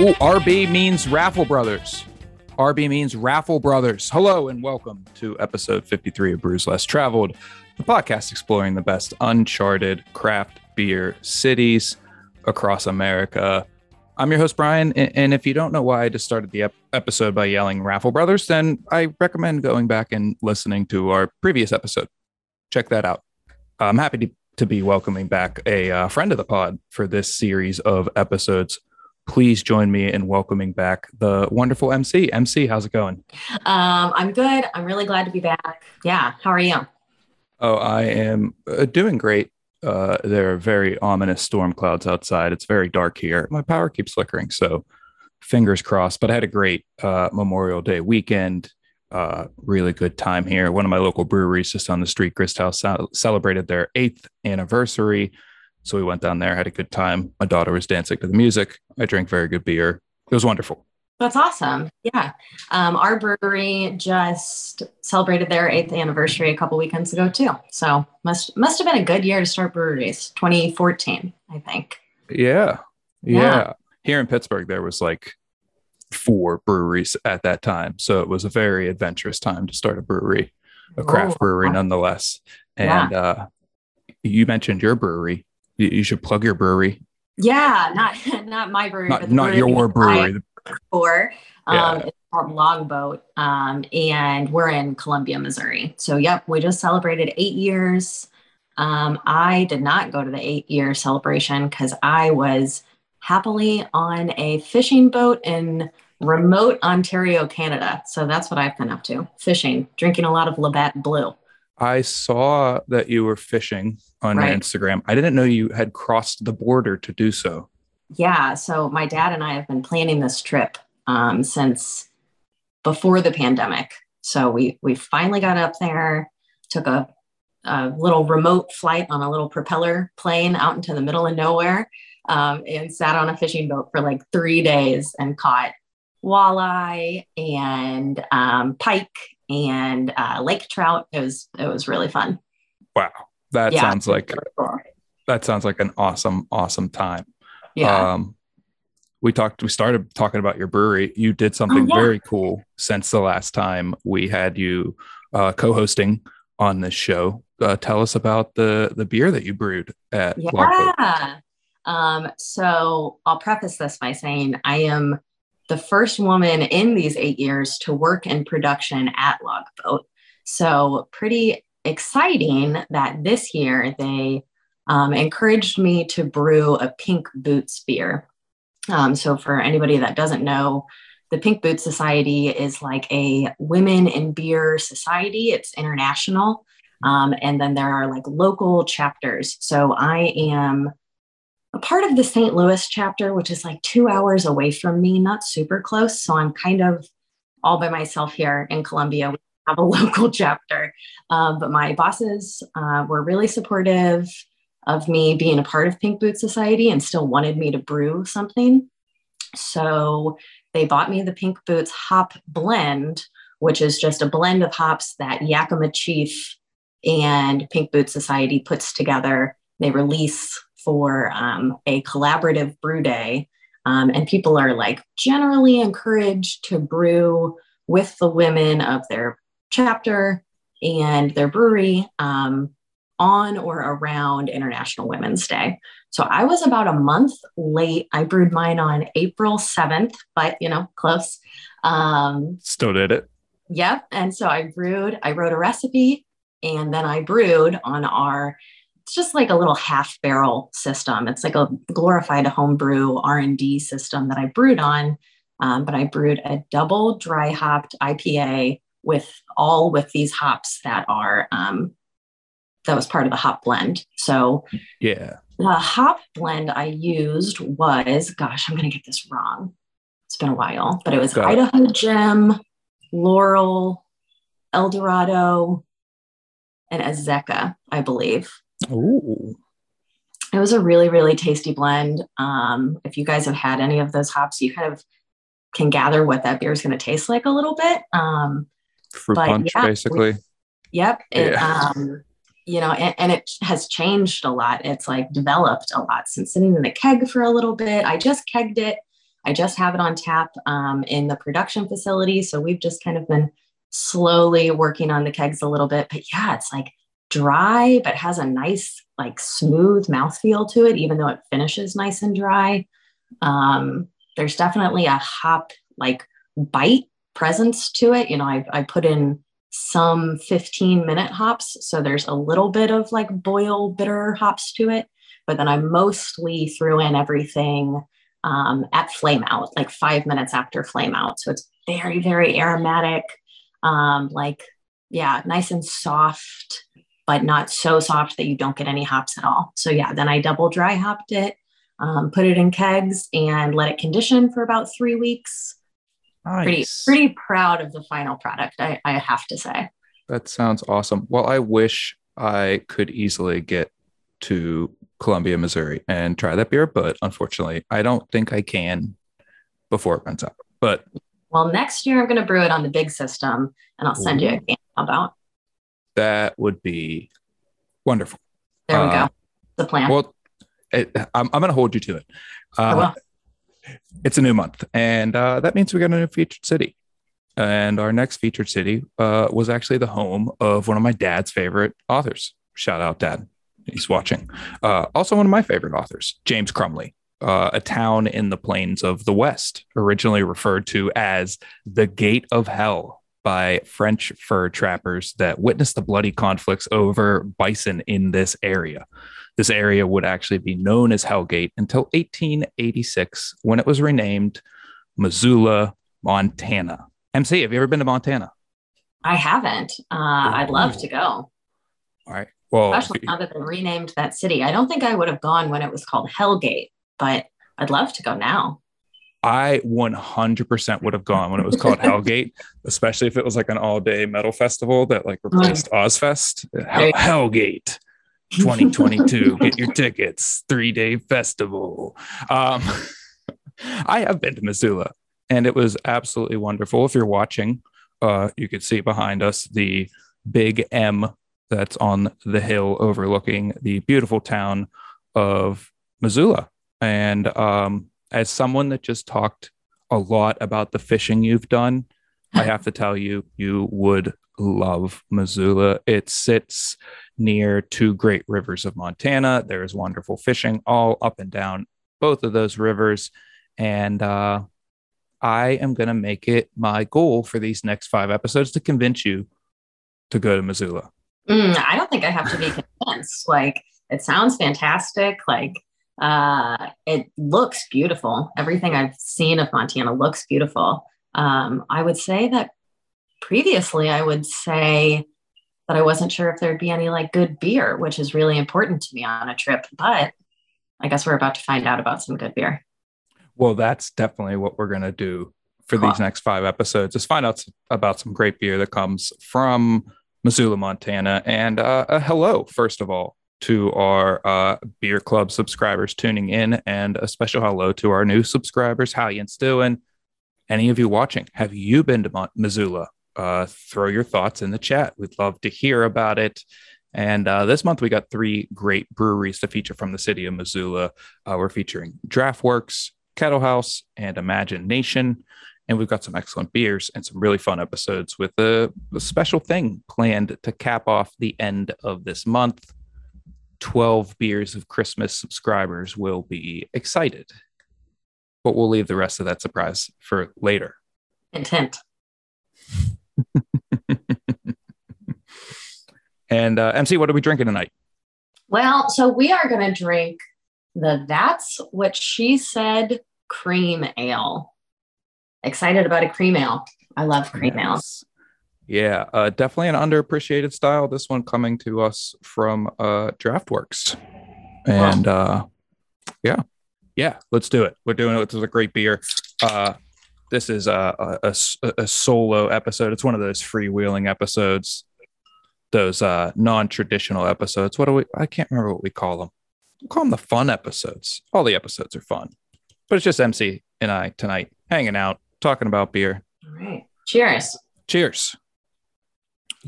Ooh, RB means Raffle Brothers. RB means Raffle Brothers. Hello and welcome to episode 53 of Brews Less Traveled, the podcast exploring the best uncharted craft beer cities across America. I'm your host, Brian, and if you don't know why I just started the episode by yelling Raffle Brothers, then I recommend going back and listening to our previous episode. Check that out. I'm happy to be welcoming back a friend of the pod for this series of episodes. Please join me in welcoming back the wonderful MC. MC, how's it going? I'm good. I'm really glad to be back. Yeah. How are you? Oh, I am doing great. There are very ominous storm clouds outside. It's very dark here. My power keeps flickering, so fingers crossed. But I had a great Memorial Day weekend. Really good time here. One of my local breweries just on the street, Grist House, celebrated their 8th anniversary. So we went down there, had a good time. My daughter was dancing to the music. I drank very good beer. It was wonderful. That's awesome. Yeah. Our brewery just celebrated their 8th anniversary a couple weekends ago too. So must have been a good year to start breweries. 2014, I think. Yeah. Here in Pittsburgh, there was like 4 breweries at that time. So it was a very adventurous time to start a brewery, a craft brewery nonetheless. And you mentioned your brewery. You should plug your brewery. Yeah, not my brewery. Not your brewery. It's called Logboat, and we're in Columbia, Missouri. So, yep, we just celebrated 8 years. I did not go to the 8-year celebration because I was happily on a fishing boat in remote Ontario, Canada. So that's what I've been up to: fishing, drinking a lot of Labatt Blue. I saw that you were fishing on your Instagram. I didn't know you had crossed the border to do so. Yeah. So my dad and I have been planning this trip since before the pandemic. So we finally got up there, took a little remote flight on a little propeller plane out into the middle of nowhere, and sat on a fishing boat for like 3 days and caught walleye and pike and lake trout. It was really fun. Wow. That sounds like an awesome time. Yeah. We started talking about your brewery. You did something very cool since the last time we had you co-hosting on this show. Tell us about the beer that you brewed at Logboat. So I'll preface this by saying I am the first woman in these 8 years to work in production at Logboat. So pretty exciting that this year they encouraged me to brew a Pink Boots beer. So for anybody that doesn't know, the Pink Boots Society is like a women in beer society. It's international. And then there are like local chapters. So I am a part of the St. Louis chapter, which is like 2 hours away from me, not super close. So I'm kind of all by myself here in Columbia. We have a local chapter. But my bosses were really supportive of me being a part of Pink Boots Society and still wanted me to brew something. So they bought me the Pink Boots Hop Blend, which is just a blend of hops that Yakima Chief and Pink Boots Society puts together. They release for a collaborative brew day. And people are like generally encouraged to brew with the women of their chapter and their brewery on or around International Women's Day. So I was about a month late. I brewed mine on April 7th, but close. Still did it. Yep. And so I wrote a recipe and then I brewed on it's just like a little half barrel system. It's like a glorified homebrew R&D system that I brewed on. But I brewed a double dry hopped IPA with these hops that are, that was part of the hop blend. So the hop blend I used was, gosh, I'm going to get this wrong. It's been a while, but it was Idaho Gem, Laurel, Eldorado, and Azeka, I believe. Ooh. It was a really, really tasty blend. If you guys have had any of those hops, you kind of can gather what that beer is going to taste like a little bit. Fruit punch, basically. And it has changed a lot. It's like developed a lot since sitting in the keg for a little bit. I just kegged it I just have it on tap in the production facility. So we've just kind of been slowly working on the kegs a little bit, but yeah, it's like dry, but has a nice, like smooth mouthfeel to it, even though it finishes nice and dry. There's definitely a hop like bite presence to it. You know, I put in some 15-minute hops. So there's a little bit of like boil bitter hops to it, but then I mostly threw in everything at flame out, like 5 minutes after flame out. So it's very, very aromatic, like, yeah, nice and soft, but not so soft that you don't get any hops at all. So yeah, then I double dry hopped it, put it in kegs and let it condition for about 3 weeks. Nice. Pretty proud of the final product, I have to say. That sounds awesome. Well, I wish I could easily get to Columbia, Missouri and try that beer, but unfortunately, I don't think I can before it runs out. But well, next year I'm going to brew it on the big system and I'll send you a can about. That would be wonderful. There we go. The plan. Well, I'm going to hold you to it. I will. It's a new month, and that means we got a new featured city. And our next featured city was actually the home of one of my dad's favorite authors. Shout out, Dad. He's watching. Also one of my favorite authors, James Crumley, a town in the plains of the West, originally referred to as the Gate of Hell by French fur trappers that witnessed the bloody conflicts over bison in this area. This area would actually be known as Hellgate until 1886, when it was renamed Missoula, Montana. MC, have you ever been to Montana? I haven't. I'd love to go. All right. Well, especially now that they renamed that city. I don't think I would have gone when it was called Hellgate, but I'd love to go now. I 100% would have gone when it was called Hellgate, especially if it was like an all-day metal festival that like replaced Ozfest. Hellgate 2022. Get your tickets. 3-day festival. I have been to Missoula, and it was absolutely wonderful. If you're watching, you can see behind us the big M that's on the hill overlooking the beautiful town of Missoula. And as someone that just talked a lot about the fishing you've done, I have to tell you, you would love Missoula. It sits near two great rivers of Montana. There is wonderful fishing all up and down both of those rivers. And I am going to make it my goal for these next 5 episodes to convince you to go to Missoula. I don't think I have to be convinced. Like, it sounds fantastic. Like, it looks beautiful. Everything I've seen of Montana looks beautiful. I would say that previously I would say that I wasn't sure if there'd be any like good beer, which is really important to me on a trip, but I guess we're about to find out about some good beer. Well, that's definitely what we're going to do for these next 5 episodes, is find out about some great beer that comes from Missoula, Montana. And hello, first of all, to our beer club subscribers tuning in, and a special hello to our new subscribers. How you doing? Any of you watching, have you been to Missoula? Throw your thoughts in the chat. We'd love to hear about it. And this month we got 3 great breweries to feature from the city of Missoula. We're featuring DraftWorks, Kettle House, and Imagine Nation. And we've got some excellent beers and some really fun episodes with a special thing planned to cap off the end of this month. 12 beers of Christmas subscribers will be excited, but we'll leave the rest of that surprise for later. Intent. And MC, what are we drinking tonight? Well, so we are going to drink the That's What She Said cream ale. Excited about a cream ale. I love cream ales. Yeah, definitely an underappreciated style. This one coming to us from DraftWorks. And yeah, let's do it. We're doing it. This is a great beer. This is a solo episode. It's one of those freewheeling episodes, those non-traditional episodes. What do we? I can't remember what we call them. We'll call them the fun episodes. All the episodes are fun, but it's just MC and I tonight hanging out, talking about beer. All right. Cheers. Cheers.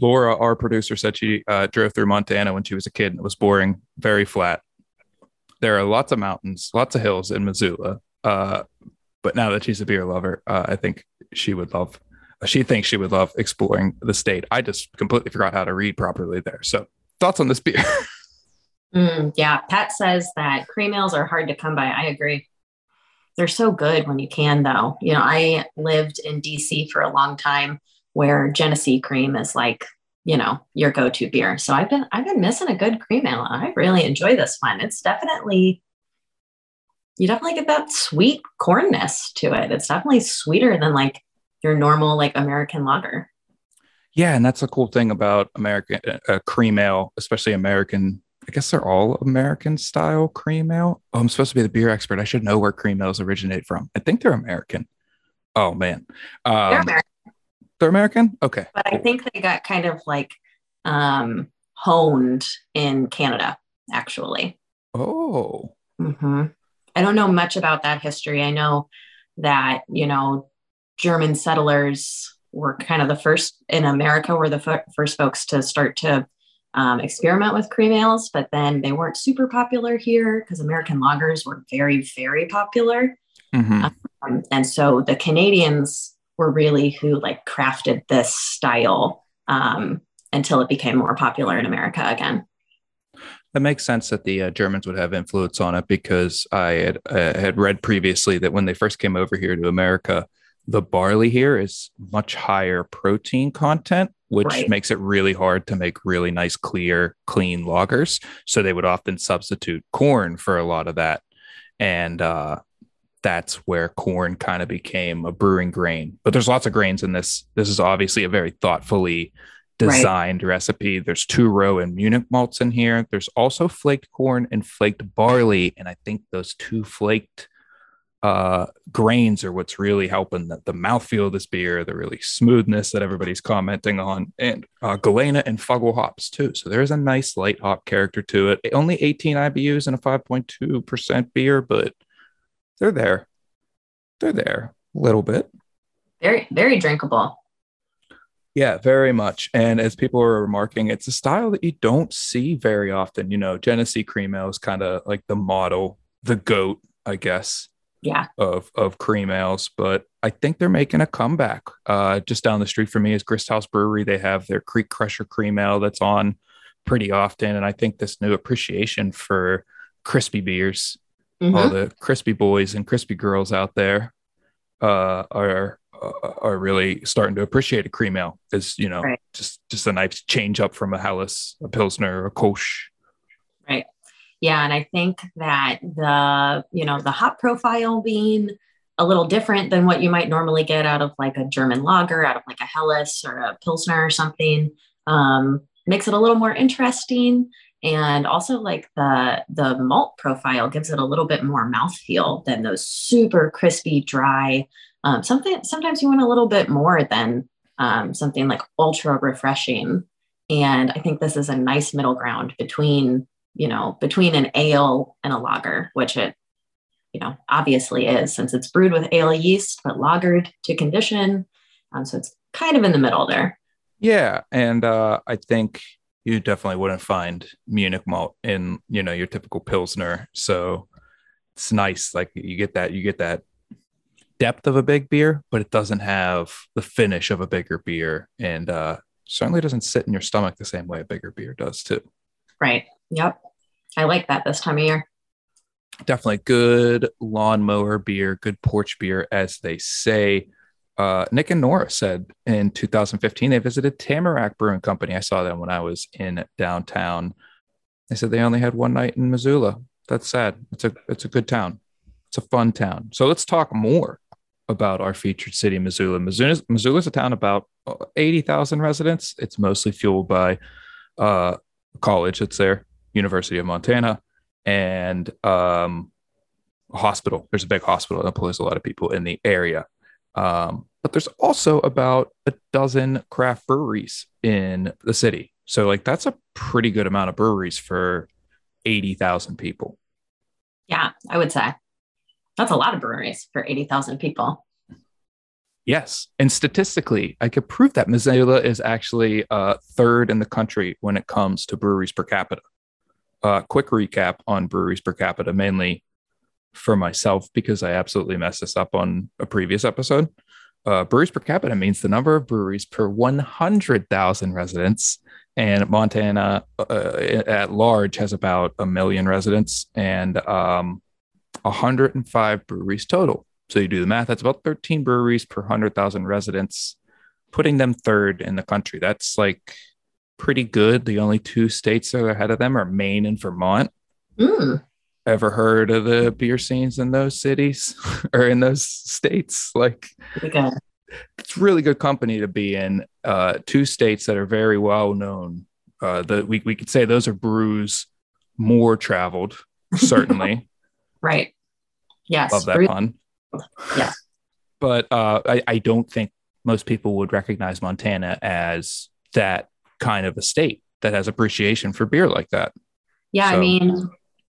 Laura, our producer, said she drove through Montana when she was a kid, and it was boring, very flat. There are lots of mountains, lots of hills in Missoula, But now that she's a beer lover, I think she would love. She thinks she would love exploring the state. I just completely forgot how to read properly there. So thoughts on this beer? Yeah, Pat says that cream ales are hard to come by. I agree. They're so good when you can, though. You know, I lived in DC for a long time, where Genesee cream is like, you know, your go-to beer. So I've been missing a good cream ale. I really enjoy this one. It's definitely, you definitely get that sweet cornness to it. It's definitely sweeter than like your normal like American lager. Yeah, and that's the cool thing about American cream ale, especially American. I guess they're all American style cream ale. Oh, I'm supposed to be the beer expert. I should know where cream ales originate from. I think they're American. Oh man, they're American. They're American? Okay. But I think they got kind of like honed in Canada, actually. Oh. Mm-hmm. I don't know much about that history. I know that, you know, German settlers were kind of the first in America, were the first folks to start to experiment with cream ales, but then they weren't super popular here because American lagers were very, very popular. Mm-hmm. And so the Canadians were really who like crafted this style until it became more popular in America again. That makes sense that the Germans would have influence on it, because I had read previously that when they first came over here to America, the barley here is much higher protein content, which right. makes it really hard to make really nice, clear, clean lagers. So they would often substitute corn for a lot of that. And, that's where corn kind of became a brewing grain, but there's lots of grains in this. This is obviously a very thoughtfully designed right. recipe. There's 2 row and Munich malts in here. There's also flaked corn and flaked barley. And I think those 2 flaked grains are what's really helping the mouthfeel of this beer, the really smoothness that everybody's commenting on, and Galena and Fuggle hops too. So there's a nice light hop character to it. Only 18 IBUs and a 5.2% beer, but they're there. They're there a little bit. Very, very drinkable. Yeah, very much. And as people are remarking, it's a style that you don't see very often. You know, Genesee cream ale is kind of like the model, the goat, I guess, yeah, of cream ales. But I think they're making a comeback. Just down the street from me is Grist House Brewery. They have their Creek Crusher cream ale that's on pretty often. And I think this new appreciation for crispy beers, mm-hmm. all the crispy boys and crispy girls out there are really starting to appreciate a cream ale as, you know, right. just a nice change up from a Helles, a Pilsner, a Kolsch. Right. Yeah. And I think that the, you know, the hop profile being a little different than what you might normally get out of like a German lager, out of like a Helles or a Pilsner or something, makes it a little more interesting. And also like the malt profile gives it a little bit more mouthfeel than those super crispy, dry, something. Sometimes you want a little bit more than something like ultra refreshing. And I think this is a nice middle ground between, you know, between an ale and a lager, which it, you know, obviously is, since it's brewed with ale yeast, but lagered to condition. So it's kind of in the middle there. Yeah. And I think you definitely wouldn't find Munich malt in, you know, your typical Pilsner. So it's nice. Like you get that depth of a big beer, but it doesn't have the finish of a bigger beer, and certainly doesn't sit in your stomach the same way a bigger beer does too. Right. Yep. I like that this time of year. Definitely good lawnmower beer, good porch beer, as they say. Nick and Nora said in 2015, they visited Tamarack Brewing Company. I saw them when I was in downtown. They said they only had 1 night in Missoula. That's sad. It's a good town. It's a fun town. So let's talk more about our featured city, Missoula. Missoula's a town about 80,000 residents. It's mostly fueled by college. It's there, University of Montana, and a hospital. There's a big hospital that employs a lot of people in the area. But there's also about 12 craft breweries in the city. So like, that's a pretty good amount of breweries for 80,000 people. Yeah, I would say that's a lot of breweries for 80,000 people. Yes. And statistically, I could prove that Missoula is actually 3rd in the country when it comes to breweries per capita. Quick recap on breweries per capita, mainly for myself because I absolutely messed this up on a previous episode. Breweries per capita means the number of breweries per 100,000 residents. And Montana at large has about 1 million residents and 105 breweries total. So you do the math, that's about 13 breweries per 100,000 residents, putting them third in the country. That's like pretty good. The only two states that are ahead of them are Maine and Vermont. Mm. Ever heard of the beer scenes in those cities or in those states? Like, okay. It's really good company to be in. Two states that are very well known. We could say those are brews more traveled, certainly. Right. Yes. Love that pun. Yeah. But I don't think most people would recognize Montana as that kind of a state that has appreciation for beer like that. Yeah. So, I mean,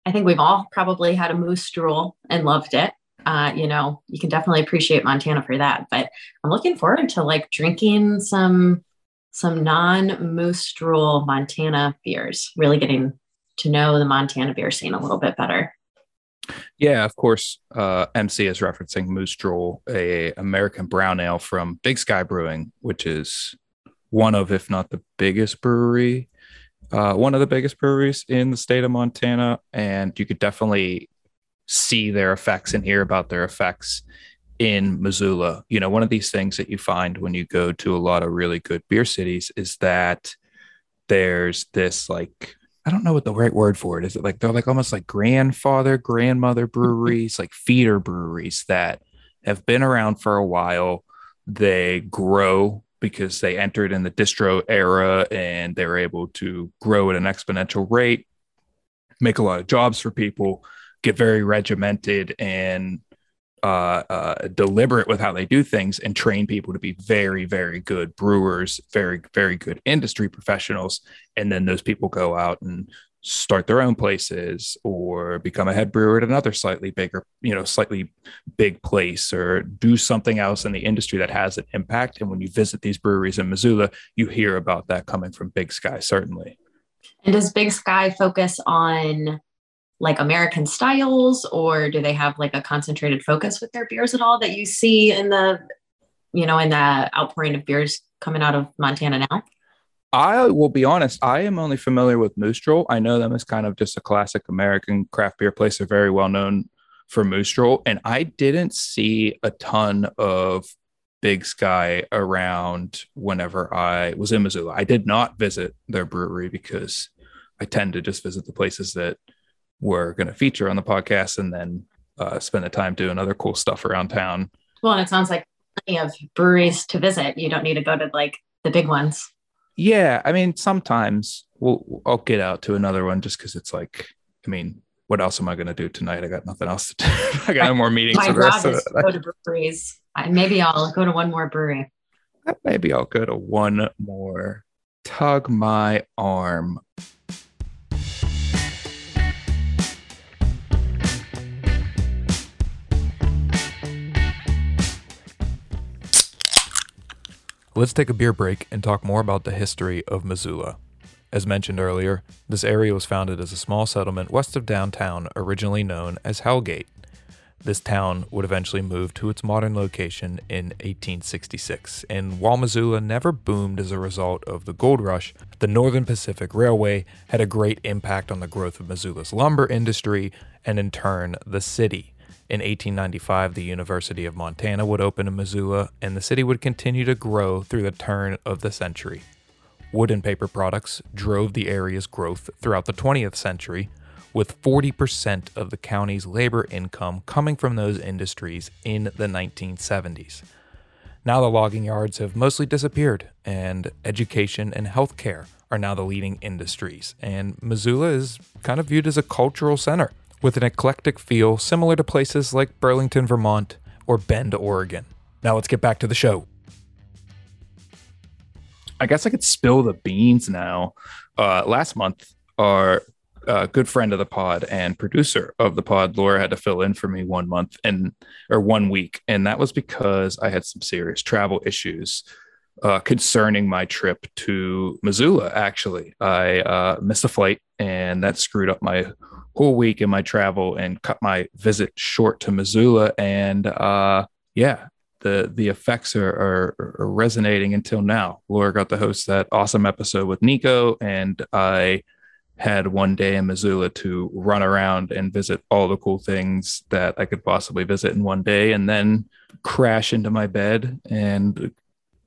I think we've all probably had a Moose Drool and loved it. You know, you can definitely appreciate Montana for that, but I'm looking forward to like drinking some non-Moose Drool Montana beers, really getting to know the Montana beer scene a little bit better. Yeah, of course. MC is referencing Moose Drool, a American brown ale from Big Sky Brewing, which is one of, if not the biggest brewery, one of the biggest breweries in the state of Montana. And you could definitely see their effects and hear about their effects in Missoula. You know, one of these things that you find when you go to a lot of really good beer cities is that there's this like, I don't know what the right word for it is. It like they're like almost like grandfather, grandmother breweries, like feeder breweries that have been around for a while. They grow because they entered in the distro era and they were able to grow at an exponential rate, make a lot of jobs for people, get very regimented and deliberate with how they do things and train people to be very, very good brewers, very, very good industry professionals. And then those people go out and start their own places or become a head brewer at another slightly bigger, you know, slightly big place or do something else in the industry that has an impact. And when you visit these breweries in Missoula, you hear about that coming from Big Sky, certainly. And does Big Sky focus on like American styles, or do they have like a concentrated focus with their beers at all that you see in the, you know, in the outpouring of beers coming out of Montana now? I will be honest. I am only familiar with Moose Drool. I know them as kind of just a classic American craft beer place. They're very well known for Moose Drool. And I didn't see a ton of Big Sky around whenever I was in Missoula. I did not visit their brewery because I tend to just visit the places that we're going to feature on the podcast and then spend the time doing other cool stuff around town. Well, and it sounds like plenty of breweries to visit. You don't need to go to like the big ones. Yeah. I mean, sometimes I'll get out to another one just because it's like, I mean, what else am I going to do tonight? I got nothing else to do. I got no more meetings. My job is to go to breweries. Maybe I'll go to one more brewery. Maybe I'll go to one more. Tug my arm. Let's take a beer break and talk more about the history of Missoula. As mentioned earlier, this area was founded as a small settlement west of downtown originally known as Hellgate. This town would eventually move to its modern location in 1866, and while Missoula never boomed as a result of the gold rush, the Northern Pacific Railway had a great impact on the growth of Missoula's lumber industry and in turn the city. In 1895, the University of Montana would open in Missoula, and the city would continue to grow through the turn of the century. Wood and paper products drove the area's growth throughout the 20th century, with 40% of the county's labor income coming from those industries in the 1970s. Now the logging yards have mostly disappeared, and education and healthcare are now the leading industries, and Missoula is kind of viewed as a cultural center, with an eclectic feel similar to places like Burlington, Vermont, or Bend, Oregon. Now let's get back to the show. I guess I could spill the beans now. Last month, our good friend of the pod and producer of the pod, Laura, had to fill in for me 1 week, and that was because I had some serious travel issues. concerning my trip to Missoula. Actually, I missed a flight, and that screwed up my whole week in my travel and cut my visit short to Missoula. And the effects are resonating until now. Laura got to host that awesome episode with Nico, and I had one day in Missoula to run around and visit all the cool things that I could possibly visit in one day, and then crash into my bed and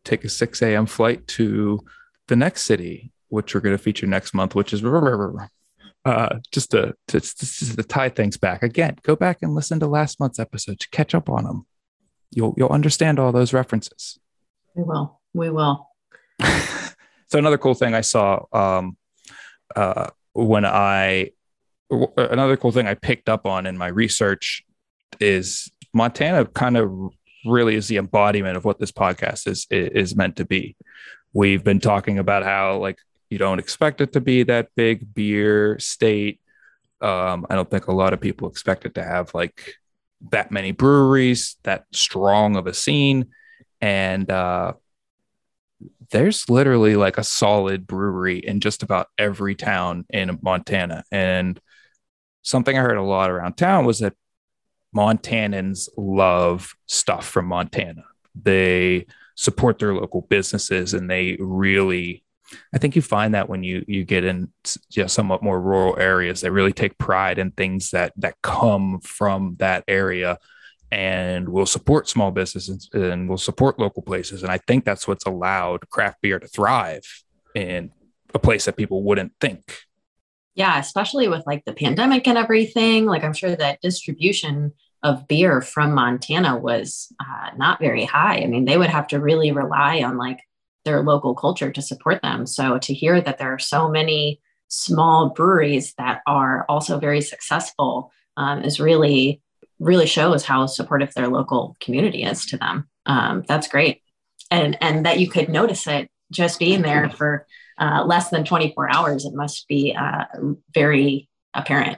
take a 6 a.m. flight to the next city, which we're going to feature next month, which is just to tie things back again. Go back and listen to last month's episode to catch up on them. You'll understand all those references. We will. So another cool thing I saw, another cool thing I picked up on in my research is Montana kind of really is the embodiment of what this podcast is meant to be. We've been talking about how, like, you don't expect it to be that big beer state. I don't think a lot of people expect it to have like that many breweries, that strong of a scene. And there's literally like a solid brewery in just about every town in Montana. And something I heard a lot around town was that Montanans love stuff from Montana. They support their local businesses, and they really, I think you find that when you get in somewhat more rural areas, they really take pride in things that come from that area, and will support small businesses and will support local places. And I think that's what's allowed craft beer to thrive in a place that people wouldn't think. Yeah, especially with like the pandemic and everything. Like, I'm sure that distribution of beer from Montana was not very high. I mean, they would have to really rely on like their local culture to support them. So to hear that there are so many small breweries that are also very successful is really shows how supportive their local community is to them. That's great. And that you could notice it just being there for less than 24 hours, it must be very apparent.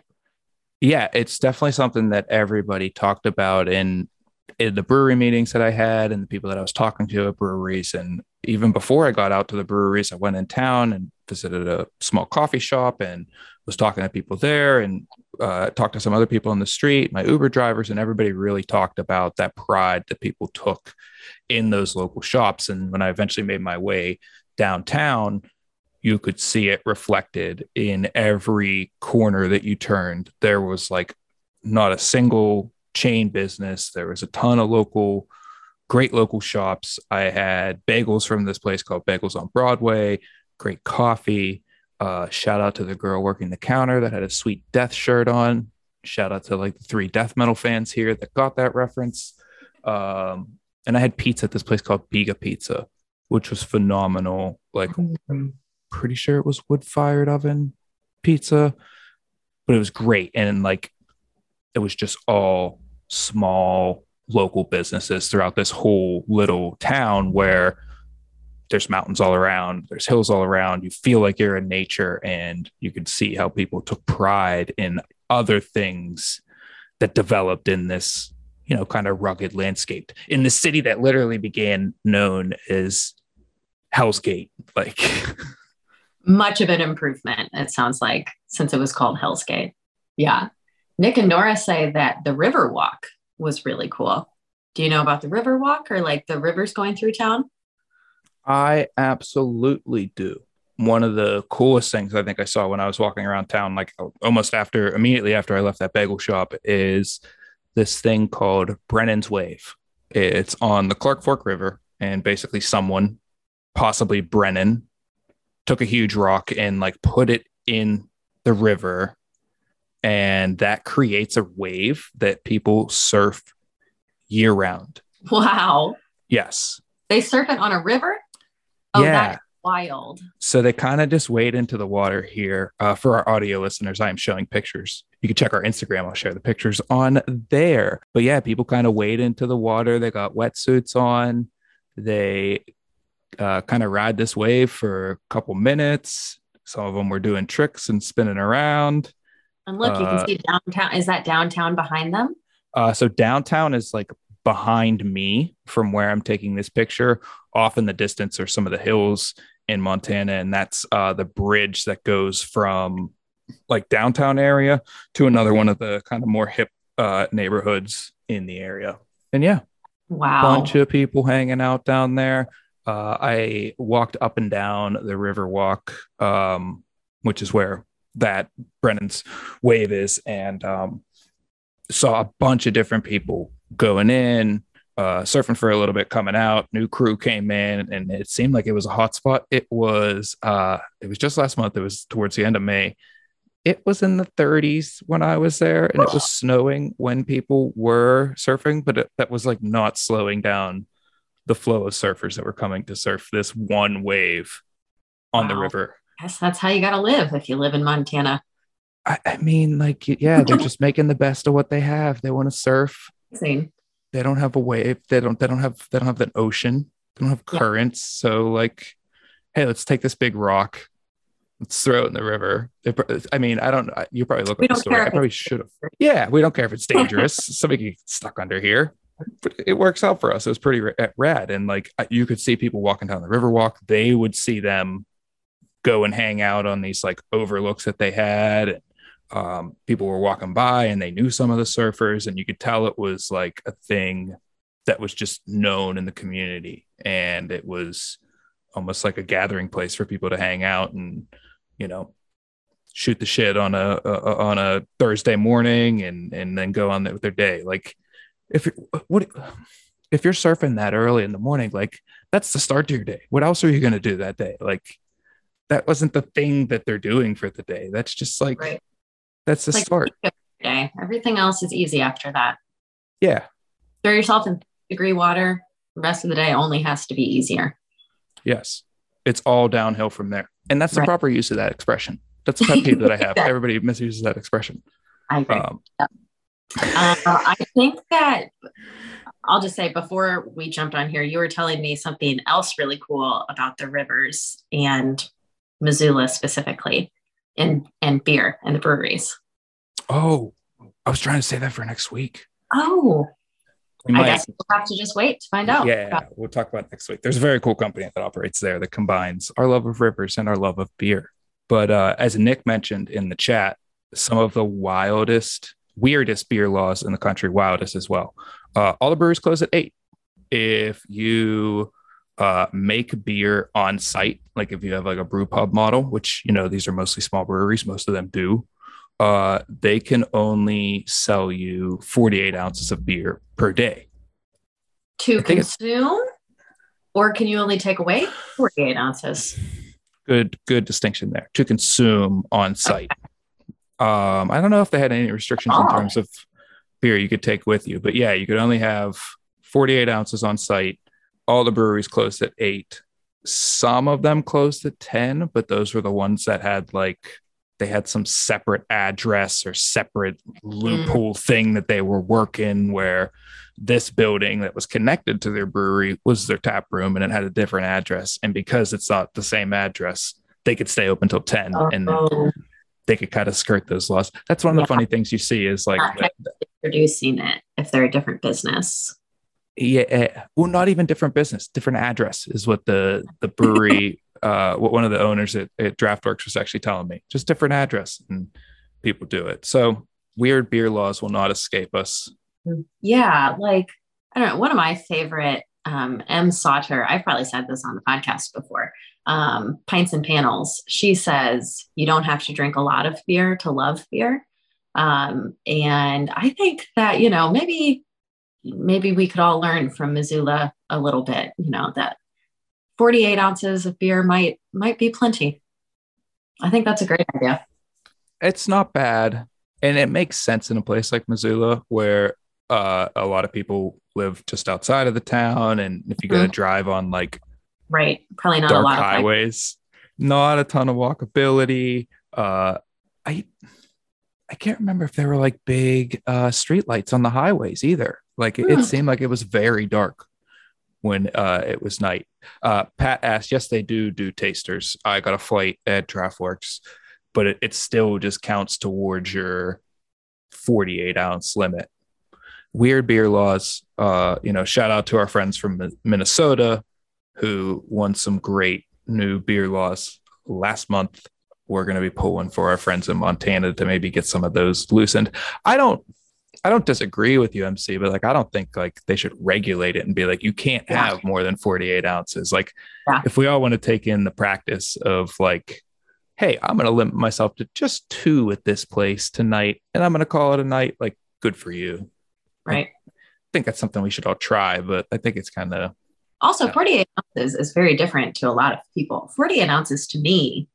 Yeah, it's definitely something that everybody talked about in the brewery meetings that I had, and the people that I was talking to at breweries. And even before I got out to the breweries, I went in town and visited a small coffee shop and was talking to people there, and talked to some other people on the street, my Uber drivers, and everybody really talked about that pride that people took in those local shops. And when I eventually made my way downtown, you could see it reflected in every corner that you turned. There was like not a single chain business. There was a ton of great local shops. I had bagels from this place called Bagels on Broadway, great coffee. Shout out to the girl working the counter that had a Sweet Death shirt on. Shout out to like the 3 death metal fans here that got that reference. And I had pizza at this place called Biga Pizza, which was phenomenal. Like, I'm pretty sure it was wood-fired oven pizza, but it was great. And like, it was just all small local businesses throughout this whole little town where there's mountains all around, there's hills all around. You feel like you're in nature, and you could see how people took pride in other things that developed in this, kind of rugged landscape in the city that literally began known as Hellgate. Like, much of an improvement, it sounds like, since it was called Hellgate. Yeah. Nick and Nora say that the river walk was really cool. Do you know about the river walk, or like the rivers going through town? I absolutely do. One of the coolest things I think I saw when I was walking around town, like immediately after I left that bagel shop, is this thing called Brennan's Wave. It's on the Clark Fork River, and basically someone, possibly Brennan, took a huge rock and like put it in the river, and that creates a wave that people surf year round. Wow. Yes. They surf it on a river? Oh, yeah. That's wild. So they kind of just wade into the water here. For our audio listeners, I am showing pictures. You can check our Instagram. I'll share the pictures on there. But yeah, people kind of wade into the water. They got wetsuits on. They kind of ride this wave for a couple minutes. Some of them were doing tricks and spinning around. And look, you can see downtown. Is that downtown behind them? So downtown is like behind me from where I'm taking this picture, off in the distance are some of the hills in Montana. And that's the bridge that goes from like downtown area to another one of the kind of more hip neighborhoods in the area. And yeah, wow, bunch of people hanging out down there. I walked up and down the Riverwalk, which is where that Brennan's Wave is, and saw a bunch of different people going in, surfing for a little bit, coming out. New crew came in, and it seemed like it was a hot spot. It was just last month. It was towards the end of May. It was in the 30s when I was there, and it was snowing when people were surfing, but that was like not slowing down the flow of surfers that were coming to surf this one wave on the river. Yes, that's how you got to live if you live in Montana. I mean, like, yeah, they're just making the best of what they have. They want to surf. Same. They don't have a wave. They don't have an ocean. They don't have currents. Yeah. So like, hey, let's take this big rock. Let's throw it in the river. You probably look at the story. I probably should have. Yeah, we don't care if it's dangerous. Somebody can get stuck under here. But it works out for us. It was pretty rad. And like, you could see people walking down the Riverwalk. They would see them go and hang out on these like overlooks that they had. People were walking by and they knew some of the surfers, and you could tell it was like a thing that was just known in the community. And it was almost like a gathering place for people to hang out and, you know, shoot the shit on a Thursday morning and then go on with their day. Like, if you're surfing that early in the morning, like, that's the start to your day. What else are you going to do that day? Like, that wasn't the thing that they're doing for the day. That's just like, right. That's the like start. Day. Everything else is easy after that. Yeah. Throw yourself in degree water. The rest of the day only has to be easier. Yes. It's all downhill from there. And that's the proper use of that expression. That's the pet peeve that I have. Everybody misuses that expression. I agree. I think that I'll just say, before we jumped on here, you were telling me something else really cool about the rivers and Missoula specifically, and beer and the breweries. Oh, I was trying to say that for next week. Oh, I guess we'll have to just wait to find out. Yeah, we'll talk about it next week. There's a very cool company that operates there that combines our love of rivers and our love of beer. But as Nick mentioned in the chat, some of the weirdest beer laws in the country, wildest as well. All the breweries close at 8:00. If you make beer on site, like if you have like a brew pub model, which, you know, these are mostly small breweries, most of them do, they can only sell you 48 ounces of beer per day. To consume? Or can you only take away 48 ounces? Good distinction there. To consume on site. Okay. I don't know if they had any restrictions in terms of beer you could take with you, but yeah, you could only have 48 ounces on site. All the breweries closed at 8:00. Some of them closed at 10:00, but those were the ones that had like, they had some separate address or separate loophole thing that they were working, where this building that was connected to their brewery was their tap room and it had a different address. And because it's not the same address, they could stay open till 10:00 and then they could kind of skirt those laws. That's one of the funny things you see is like producing it if they're a different business. Yeah. Well, not even different business, different address is what the brewery, what one of the owners at DraftWorks was actually telling me. Just different address, and people do it. So weird beer laws will not escape us. Yeah. Like, I don't know. One of my favorite, M. Sauter, I've probably said this on the podcast before, Pints and Panels, she says you don't have to drink a lot of beer to love beer. And I think that, you know, maybe we could all learn from Missoula a little bit, you know, that 48 ounces of beer might be plenty. I think that's a great idea. It's not bad. And it makes sense in a place like Missoula where a lot of people live just outside of the town, and if you got to drive on like probably not dark a lot of highways, not a ton of walkability. I can't remember if there were like big street lights on the highways either. Like it seemed like it was very dark when it was night. Pat asked, yes, they do tasters. I got a flight at DraftWorks, but it still just counts towards your 48 ounce limit. weird beer laws. Shout out to our friends from Minnesota who won some great new beer laws last month. We're going to be pulling for our friends in Montana to maybe get some of those loosened. I don't disagree with you, MC, but I don't think they should regulate it and be like, you can't have more than 48 ounces. If we all want to take in the practice of hey, I'm going to limit myself to just 2 at this place tonight, and I'm going to call it a night, good for you. Right. I think that's something we should all try, but I think it's kind of. Also, 48 ounces is very different to a lot of people. 48 ounces to me,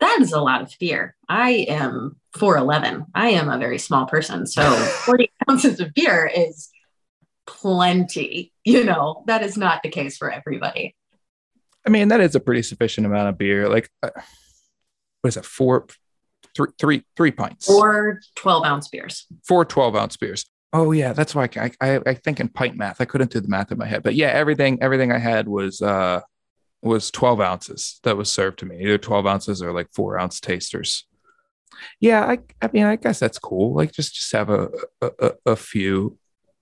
that is a lot of beer. I am 4'11". I am a very small person. So 48 ounces of beer is plenty. That is not the case for everybody. I mean, that is a pretty sufficient amount of beer. What is that? Three pints. 4 12-ounce beers. 4 12-ounce beers. Oh yeah, that's why I think in pint math. I couldn't do the math in my head, but yeah, everything I had was 12 ounces that was served to me. Either 12 ounces or 4-ounce tasters. Yeah, I guess that's cool. Just have a few,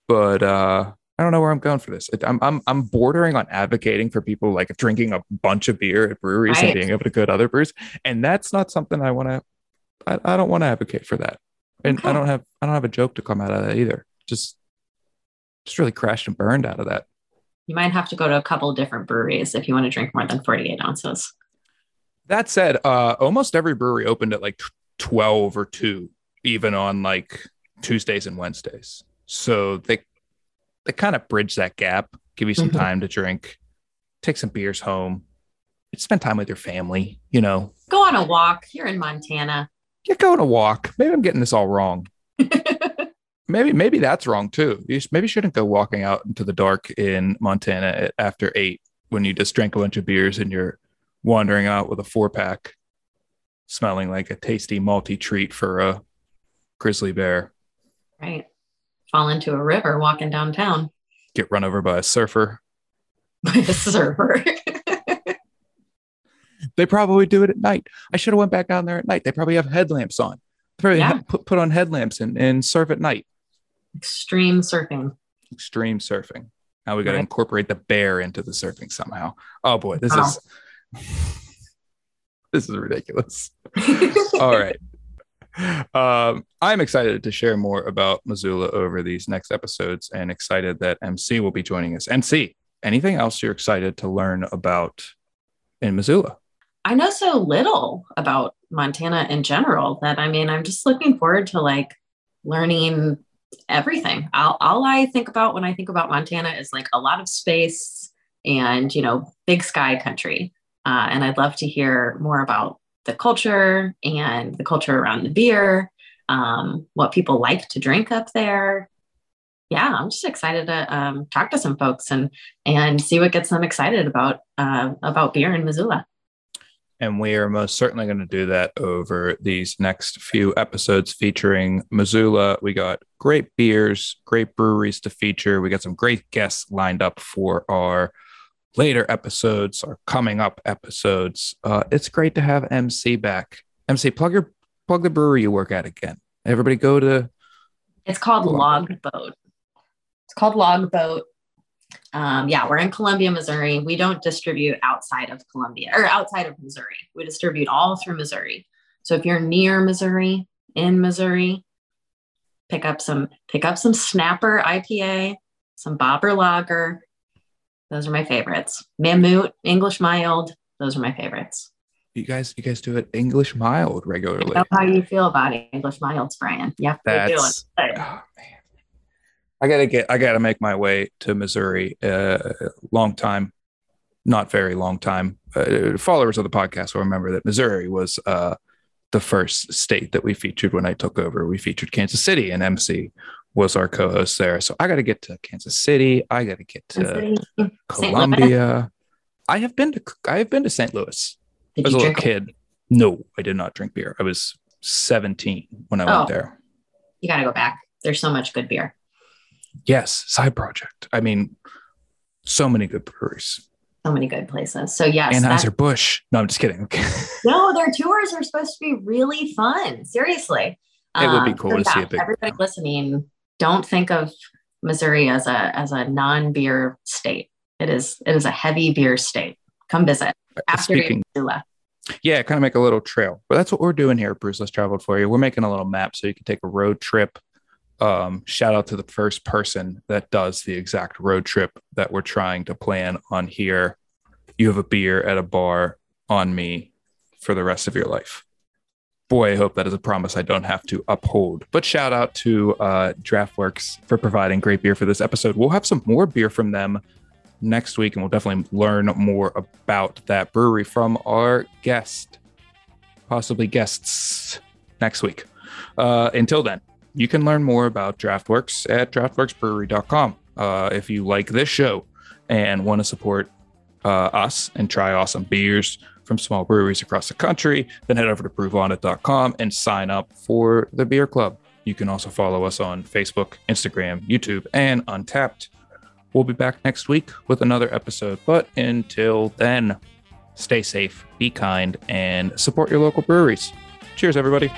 but I don't know where I'm going for this. I'm bordering on advocating for people drinking a bunch of beer at breweries and being able to go to other brews, and that's not something I want to. I don't want to advocate for that, and okay. I don't have a joke to come out of that either. Just really crashed and burned out of that. You might have to go to a couple of different breweries if you want to drink more than 48 ounces. That said, almost every brewery opened at 12 or 2, even on Tuesdays and Wednesdays. So they kind of bridge that gap, give you some time to drink, take some beers home, spend time with your family, Go on a walk. You're in Montana. Yeah, go on a walk. Maybe I'm getting this all wrong. Maybe that's wrong too. You maybe shouldn't go walking out into the dark in Montana after 8 when you just drank a bunch of beers and you're wandering out with a 4-pack, smelling like a tasty malty treat for a grizzly bear. Right. Fall into a river walking downtown. Get run over by a surfer. They probably do it at night. I should have went back down there at night. They probably have headlamps on. They probably put on headlamps and surf at night. Extreme surfing. Now we got to incorporate the bear into the surfing somehow. Oh boy, this is ridiculous. All right. I'm excited to share more about Missoula over these next episodes and excited that MC will be joining us. MC, anything else you're excited to learn about in Missoula? I know so little about Montana in general that, I'm just looking forward to learning everything. All I think about when I think about Montana is a lot of space and, big sky country. And I'd love to hear more about the culture and the culture around the beer, what people like to drink up there. Yeah, I'm just excited to talk to some folks and see what gets them excited about beer in Missoula. And we are most certainly going to do that over these next few episodes featuring Missoula. We got great beers, great breweries to feature. We got some great guests lined up for our later episodes, our coming up episodes. It's great to have MC back. MC, plug the brewery you work at again. Everybody go to... It's called Logboat. It's called Logboat. We're in Columbia, Missouri. We don't distribute outside of Columbia or outside of Missouri. We distribute all through Missouri. So if you're near Missouri, in Missouri, pick up some Snapper IPA, some Bobber Lager. Those are my favorites. Mammut, English Mild. Those are my favorites. You guys do it English Mild regularly. I know how you feel about it, English Milds, Brian. Yeah, that's. Oh, man. I gotta make my way to Missouri. Long time, not very long time. Followers of the podcast will remember that Missouri was the first state that we featured when I took over. We featured Kansas City, and MC was our co-host there. So I gotta get to Kansas City. I gotta get to Columbia. I have been to St. Louis as a little kid. No, I did not drink beer. I was 17 when I went there. You gotta go back. There's so much good beer. Yes, side project. So many good breweries. So many good places. So yes. Anheuser-Busch. No, I'm just kidding. Okay. No, their tours are supposed to be really fun. Seriously. It would be cool to see a big... Everybody listening, don't think of Missouri as a non-beer state. It is a heavy beer state. Come visit after Missoula. Yeah, kind of make a little trail. But that's what we're doing here at Brews Less Traveled for you. We're making a little map so you can take a road trip. Shout out to the first person that does the exact road trip that we're trying to plan on here. You have a beer at a bar on me for the rest of your life. Boy, I hope that is a promise I don't have to uphold. But shout out to DraftWorks for providing great beer for this episode. We'll have some more beer from them next week, and we'll definitely learn more about that brewery from our guest, possibly guests, next week. Until then, you can learn more about DraftWorks at draftworksbrewery.com. If you like this show and want to support us and try awesome beers from small breweries across the country, then head over to brewvonit.com and sign up for the beer club. You can also follow us on Facebook, Instagram, YouTube, and Untappd. We'll be back next week with another episode. But until then, stay safe, be kind, and support your local breweries. Cheers, everybody.